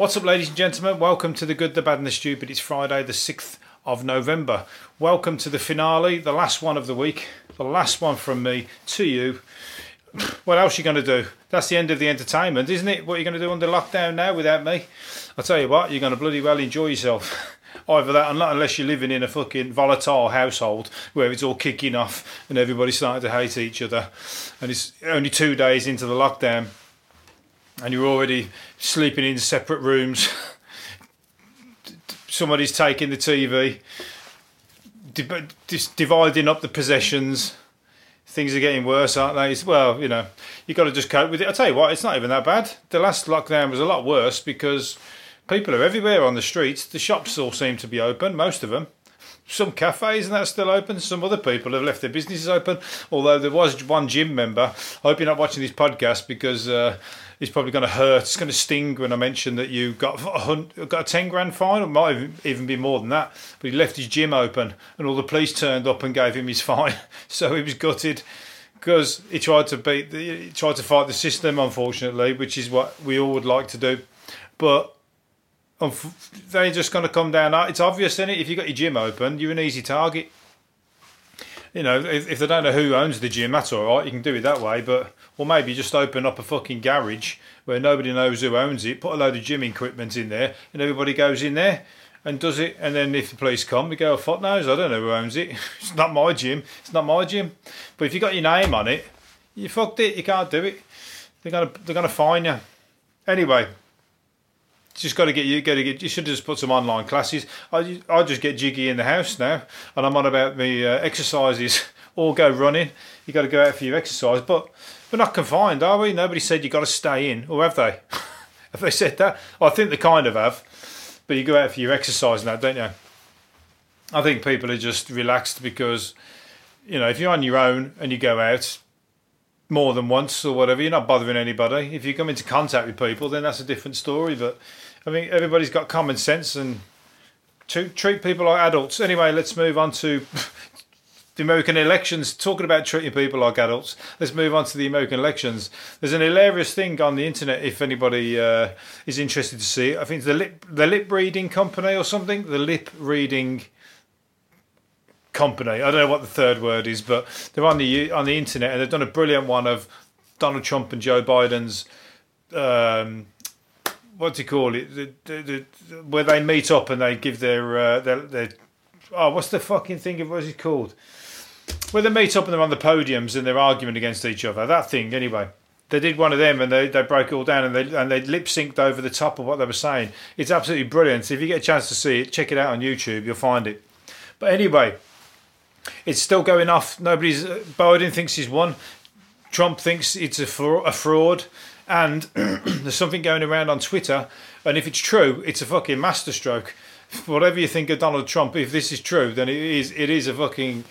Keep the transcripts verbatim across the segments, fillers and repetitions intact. What's up, ladies and gentlemen? Welcome to The Good, The Bad and the Stupid. It's Friday the sixth of November. Welcome to the finale, the last one of the week, the last one from me to you. What else are you going to do? That's the end of the entertainment, isn't it? What are you going to do under lockdown now without me? I'll tell you what, you're going to bloody well enjoy yourself. Either that, unless you're living in a fucking volatile household where it's all kicking off and everybody's starting to hate each other. And it's only two days into the lockdown and you're already sleeping in separate rooms. Somebody's taking the T V, just dividing up the possessions. Things are getting worse, aren't they? It's, well, you know, you've got to just cope with it. I'll tell you what, it's not even that bad. The last lockdown was a lot worse because people are everywhere on the streets. The shops all seem to be open, most of them. Some cafes and that's still open. Some other people have left their businesses open. Although there was one gym member. I hope you're not watching this podcast because uh, it's probably going to hurt. It's going to sting when I mention that you got a, got a ten grand fine. It might even be more than that. But he left his gym open and all the police turned up and gave him his fine. So he was gutted because he tried to beat, the, he tried to fight the system, unfortunately, which is what we all would like to do. But they're just going to come down. It's obvious, isn't it? If you've got your gym open, you're an easy target. You know, if, if they don't know who owns the gym, that's all right. You can do it that way. But or maybe just open up a fucking garage where nobody knows who owns it, put a load of gym equipment in there, and everybody goes in there and does it. And then if the police come, they go, oh, fuck knows, I don't know who owns it. It's not my gym. It's not my gym. But if you've got your name on it, you fucked it. You can't do it. They're going to, they're going to fine you. Anyway. Just got to get you. Got to get. You should just put some online classes. I I just get jiggy in the house now, and I'm on about the uh, exercises or go running. You got to go out for your exercise, but we're not confined, are we? Nobody said you got to stay in, or have they? Have they said that? Well, I think they kind of have. But you go out for your exercise now, don't you? I think people are just relaxed because, you know, if you're on your own and you go out more than once or whatever, you're not bothering anybody. If you come into contact with people, then that's a different story. But I mean, everybody's got common sense and to treat people like adults. Anyway, let's move on to the American elections. Talking about treating people like adults, let's move on to the American elections. There's an hilarious thing on the internet if anybody uh, is interested to see it. I think it's the Lip, the Lip Reading Company or something. The Lip Reading Company. I don't know what the third word is, but they're on the on the internet and they've done a brilliant one of Donald Trump and Joe Biden's um, what do you call it? The, the, the, where they meet up and they give their uh, their, their oh, what's the fucking thing? What's it called? Where they meet up and they're on the podiums and they're arguing against each other. That thing, anyway. They did one of them and they, they broke it all down and they and they lip synced over the top of what they were saying. It's absolutely brilliant. So if you get a chance to see it, check it out on YouTube. You'll find it. But anyway. It's still going off. Nobody's. Biden thinks he's won. Trump thinks it's a fraud. And there's something going around on Twitter. And if it's true, it's a fucking masterstroke. Whatever you think of Donald Trump, if this is true, then it is. It is a fucking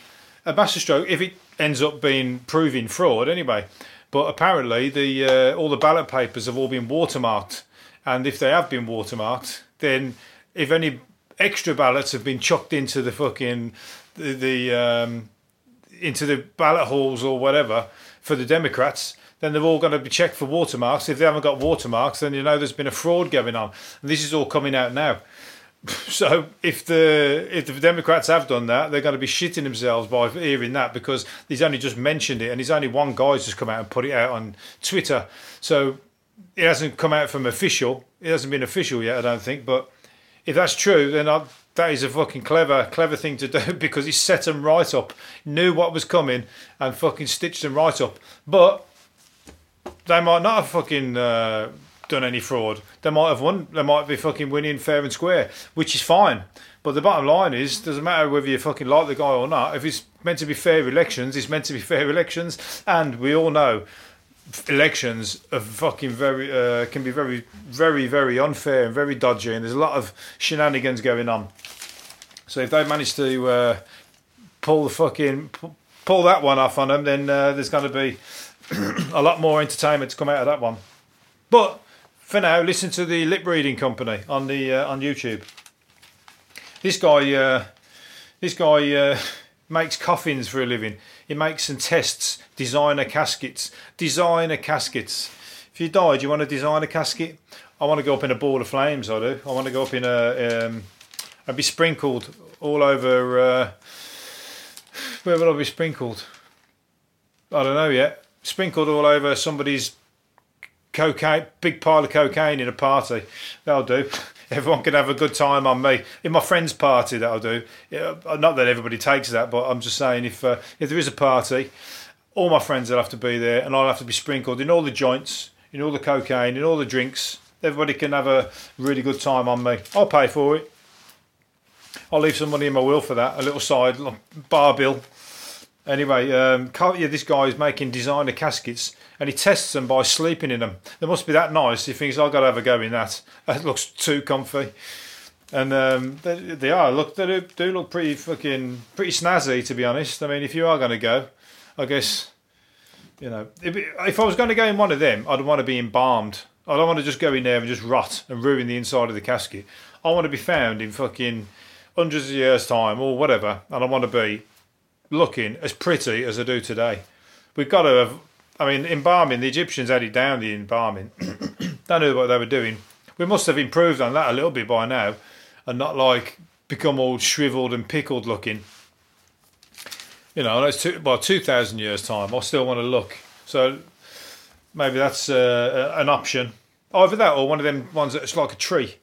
a masterstroke. If it ends up being proving fraud, anyway. But apparently, the uh, all the ballot papers have all been watermarked. And if they have been watermarked, then if any extra ballots have been chucked into the fucking the, the um, into the ballot halls or whatever for the Democrats, then they're all going to be checked for watermarks. If they haven't got watermarks, then you know there's been a fraud going on, and this is all coming out now. So if the if the Democrats have done that, they're going to be shitting themselves by hearing that, because he's only just mentioned it, and he's only one guy's just come out and put it out on Twitter. So it hasn't come out from official. It hasn't been official yet, I don't think, but. If that's true, then I, that is a fucking clever, clever thing to do, because he set them right up, knew what was coming, and fucking stitched them right up. But they might not have fucking uh, done any fraud. They might have won. They might be fucking winning fair and square, which is fine. But the bottom line is, doesn't matter whether you fucking like the guy or not. If it's meant to be fair elections, it's meant to be fair elections, and we all know elections are fucking very uh, can be very, very, very unfair and very dodgy, and there's a lot of shenanigans going on. So if they manage to uh, pull the fucking pull that one off on them, then uh, there's going to be a lot more entertainment to come out of that one. But for now, listen to the Lip Reading Company on the uh, on YouTube. This guy, uh, this guy. Uh, makes coffins for a living. He makes and tests designer caskets. Designer caskets. If you died, you want a designer casket? I want to go up in a ball of flames. I do. I want to go up in a. Um, I'd be sprinkled all over. Uh, where would I be sprinkled? I don't know yet. Sprinkled all over somebody's cocaine, big pile of cocaine in a party. That'll do. Everyone can have a good time on me. In my friend's party, that'll do. Yeah, not that everybody takes that, but I'm just saying if uh, if there is a party, all my friends will have to be there, and I'll have to be sprinkled in all the joints, in all the cocaine, in all the drinks. Everybody can have a really good time on me. I'll pay for it. I'll leave some money in my will for that. A little side bar bill. Anyway, um, yeah, this guy is making designer caskets, and he tests them by sleeping in them. They must be that nice. He thinks, I've got to have a go in that. That looks too comfy. And um, they, they are. Look, they do, do look pretty fucking pretty snazzy, to be honest. I mean, if you are going to go, I guess, you know, if, if I was going to go in one of them, I'd want to be embalmed. I don't want to just go in there and just rot and ruin the inside of the casket. I want to be found in fucking hundreds of years' time or whatever, and I want to be looking as pretty as I do today. We've got to have, I mean, embalming, the Egyptians had it down, the embalming. They knew what they were doing. We must have improved on that a little bit by now and not like become all shriveled and pickled looking. You know, it's two, by two thousand years time, I still want to look. So maybe that's uh, an option. Either that or one of them ones that's like a tree.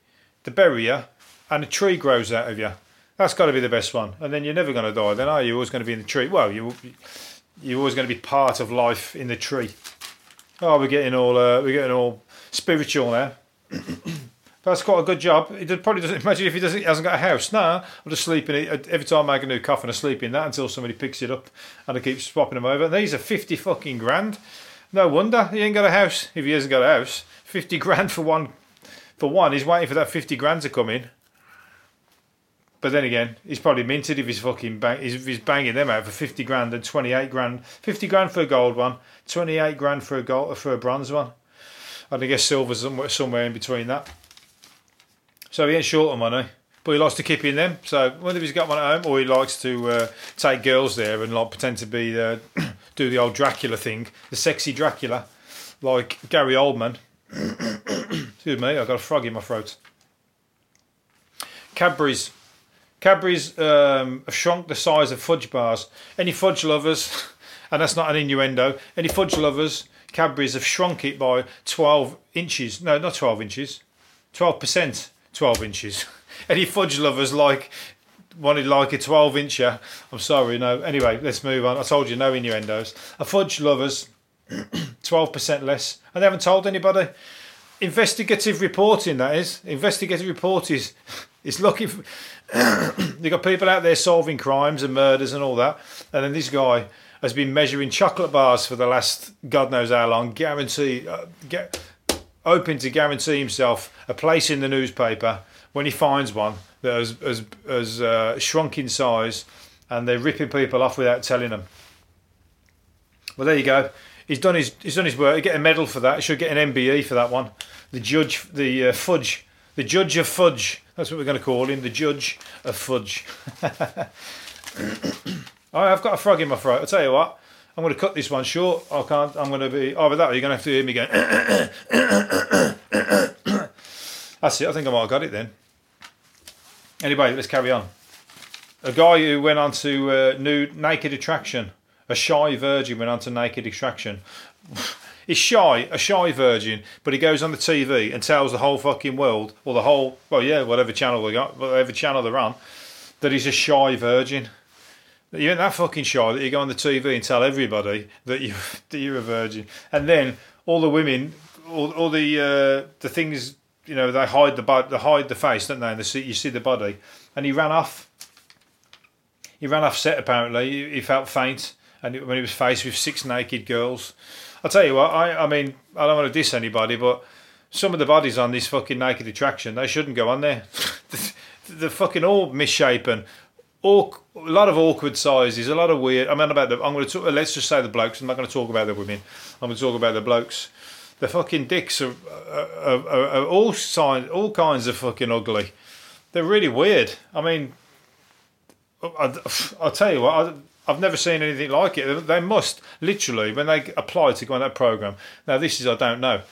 They bury you and a tree grows out of you. That's got to be the best one. And then you're never going to die then, are you? You're always going to be in the tree. Well, you, you're always going to be part of life in the tree. Oh, we're getting all uh, we're getting all spiritual now. That's quite a good job. He probably doesn't, imagine if he doesn't, hasn't got a house. Nah, I'll just sleep in it. Every time I make a new coffin, I sleep in that until somebody picks it up and I keep swapping them over. And these are fifty fucking grand. No wonder he ain't got a house. If he hasn't got a house, fifty grand for one. For one, he's waiting for that fifty grand to come in. But then again, he's probably minted if he's fucking bang, if he's banging them out for fifty grand and twenty eight grand, fifty grand for a gold one, twenty eight grand for a gold for a bronze one, and I guess silver's somewhere, somewhere in between that. So he ain't short on money, but he likes to keep in them. So whether he's got one at home or he likes to uh, take girls there and like pretend to be uh, do the old Dracula thing, the sexy Dracula, like Gary Oldman. Excuse me, I've got a frog in my throat. Cadbury's. Cadbury's um, have shrunk the size of fudge bars. Any fudge lovers, and that's not an innuendo, any fudge lovers, Cadbury's have shrunk it by twelve inches. No, not twelve inches. twelve percent, twelve inches. Any fudge lovers like wanted like a twelve incher. I'm sorry, no. Anyway, let's move on. I told you, no innuendos. A fudge lovers, twelve percent less. And they haven't told anybody. Investigative reporting, that is. Investigative report is... It's looking for, they've got people out there solving crimes and murders and all that. And then this guy has been measuring chocolate bars for the last God knows how long, guarantee, uh, get, hoping to guarantee himself a place in the newspaper when he finds one that has, has, has uh, shrunk in size and they're ripping people off without telling them. Well, there you go. He's done his, he's done his work. He'll get a medal for that. He should get an M B E for that one. The judge, the uh, fudge. The judge of fudge. That's what we're going to call him. The judge of fudge. All right, I've got a frog in my throat. I'll tell you what. I'm going to cut this one short. I can't. I'm going to be... Oh, with that, you're going to have to hear me going... That's it. I think I might have got it then. Anyway, let's carry on. A guy who went on to uh, new Naked Attraction. A shy virgin went on to Naked Attraction. He's shy, a shy virgin, but he goes on the T V and tells the whole fucking world, or the whole, well, yeah, whatever channel they got, whatever channel they're on, that he's a shy virgin. You ain't that fucking shy that you go on the T V and tell everybody that you that you're a virgin, and then all the women, all, all the uh, the things, you know, they hide the they hide the face, don't they? And they see, you see the body, and he ran off. He ran off set apparently. He, he felt faint, and it, when he was faced with six naked girls. I'll tell you what, I, I mean, I don't want to diss anybody, but some of the bodies on this fucking Naked Attraction, they shouldn't go on there. They're fucking all misshapen, all, a lot of awkward sizes, a lot of weird. I mean, about the, I'm going to talk, let's just say the blokes, I'm not going to talk about the women, I'm going to talk about the blokes. The fucking dicks are, are, are, are all, sign, all kinds of fucking ugly. They're really weird. I mean, I, I'll tell you what, I, I've never seen anything like it. They must, literally, when they apply to go on that programme. Now, this is, I don't know.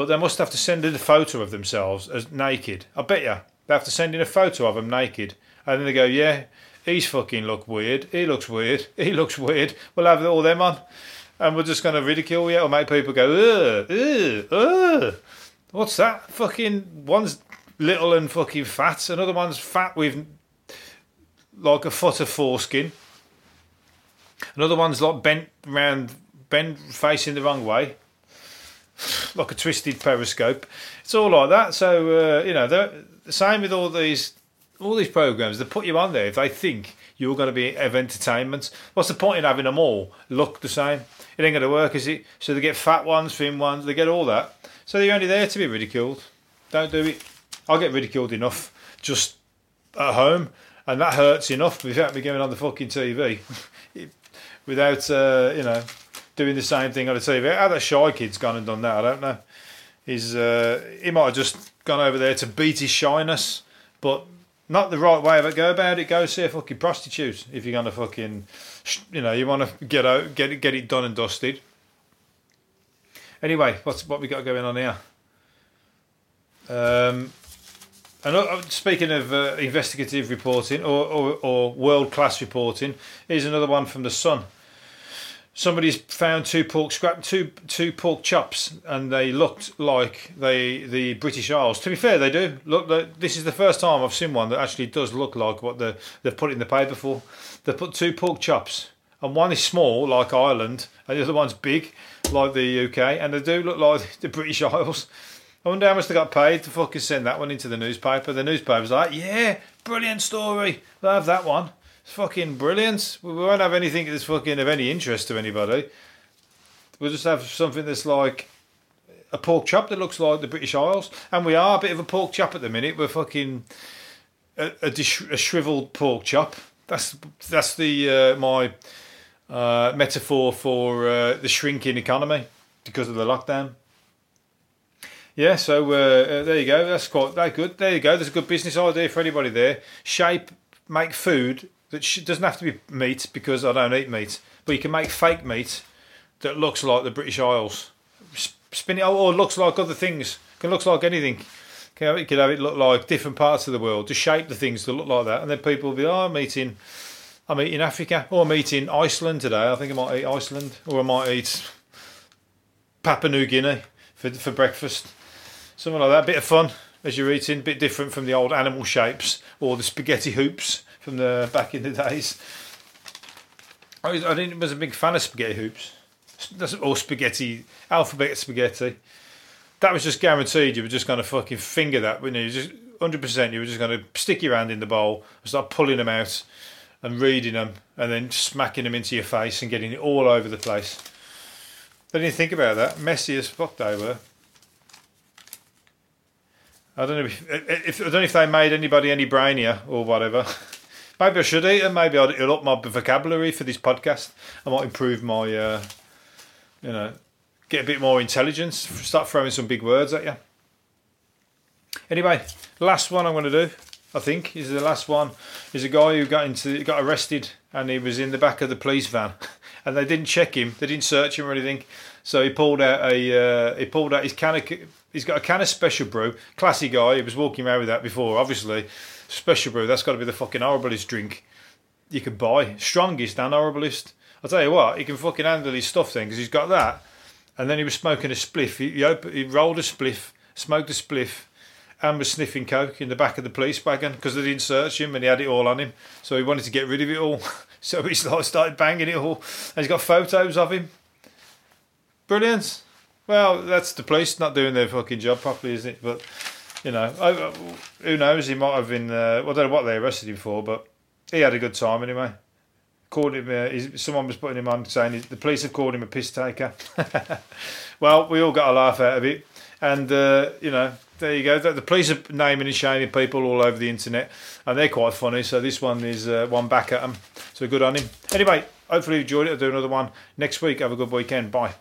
but they must have to send in a photo of themselves as naked. I bet you they have to send in a photo of them naked, and then they go, yeah, he's fucking look weird, he looks weird, he looks weird, we'll have all them on, and we're just going to ridicule you or make people go, ugh, ugh, ugh, what's that? Fucking one's little and fucking fat, another one's fat with like a foot of foreskin, another one's like bent round, bent facing the wrong way, like a twisted periscope. It's all like that. So uh, you know, the same with all these all these programs. They put you on there if they think you're going to be of entertainment. What's the point in having them all look the same? It ain't going to work, is it? So they get fat ones, thin ones, they get all that. So they're only there to be ridiculed. Don't do it. I get ridiculed enough just at home, and that hurts enough without me going on the fucking T V, without uh, you know, doing the same thing on the T V. How that shy kid's gone and done that, I don't know. He's uh, he might have just gone over there to beat his shyness, but not the right way to go about it. Go see a fucking prostitute if you're gonna fucking, you know, you want to get out, get it, get it done and dusted. Anyway, what's what we got going on here? Um, and speaking of uh, investigative reporting or or, or world class reporting, here's another one from the Sun. Somebody's found two pork scrap, two two pork chops, and they looked like they the British Isles. To be fair, they do. Look, they, this is the first time I've seen one that actually does look like what the, they've put in the paper for. They've put two pork chops, and one is small, like Ireland, and the other one's big, like the U K, and they do look like the British Isles. I wonder how much they got paid to fucking send that one into the newspaper. The newspaper's like, yeah, brilliant story, they'll have that one. It's fucking brilliant. We won't have anything that's fucking of any interest to anybody. We'll just have something that's like a pork chop that looks like the British Isles. And we are a bit of a pork chop at the minute. We're fucking a, a, dish, a shriveled pork chop. That's that's the uh, my uh, metaphor for uh, the shrinking economy because of the lockdown. Yeah, so uh, uh, there you go. That's quite that good. There you go. There's a good business idea for anybody there. Shape, make food. That doesn't have to be meat because I don't eat meat, but you can make fake meat that looks like the British Isles. Spin it, or looks like other things. It can look like anything. You can have it look like different parts of the world. Just shape the things that look like that, and then people will be, oh, I'm eating, I'm eating Africa, or I'm eating Iceland today. I think I might eat Iceland, or I might eat Papua New Guinea for for breakfast. Something like that. Bit of fun as you're eating. A bit different from the old animal shapes or the spaghetti hoops from the back in the days. I was, I didn't, was a big fan of spaghetti hoops. That's, or spaghetti, alphabet spaghetti. That was just guaranteed you were just going to fucking finger that, weren't you? You just, one hundred percent you were just going to stick your hand in the bowl and start pulling them out and reading them and then smacking them into your face and getting it all over the place. I didn't think about that. Messy as fuck they were. I don't know if, if, I don't know if they made anybody any brainier or whatever. Maybe I should eat them. Maybe I'll, I'll up my vocabulary for this podcast. I might improve my, uh, you know, get a bit more intelligence. Start throwing some big words at you. Anyway, last one I'm going to do, I think, is the last one. Is a guy who got into got arrested and he was in the back of the police van, and they didn't check him. They didn't search him or anything. So he pulled out a uh, he pulled out his can of he's got a can of Special Brew. Classy guy. He was walking around with that before, obviously. Special Brew, that's got to be the fucking horriblest drink you can buy. Strongest and horriblest. I'll tell you what, he can fucking handle his stuff then, because he's got that. And then he was smoking a spliff. He, he, opened, he rolled a spliff, smoked a spliff, and was sniffing coke in the back of the police wagon, because they didn't search him and he had it all on him. So he wanted to get rid of it all. So he started banging it all. And he's got photos of him. Brilliant. Well, that's the police not doing their fucking job properly, isn't it? But... you know, who knows, he might have been, uh, well, I don't know what they arrested him for, but he had a good time anyway. Called him, uh, he's, someone was putting him on saying the police have called him a piss taker. Well, we all got a laugh out of it. And, uh, you know, there you go. The, the police are naming and shaming people all over the internet, and they're quite funny. So this one is uh, one back at them. So good on him. Anyway, hopefully you enjoyed it. I'll do another one next week. Have a good weekend. Bye.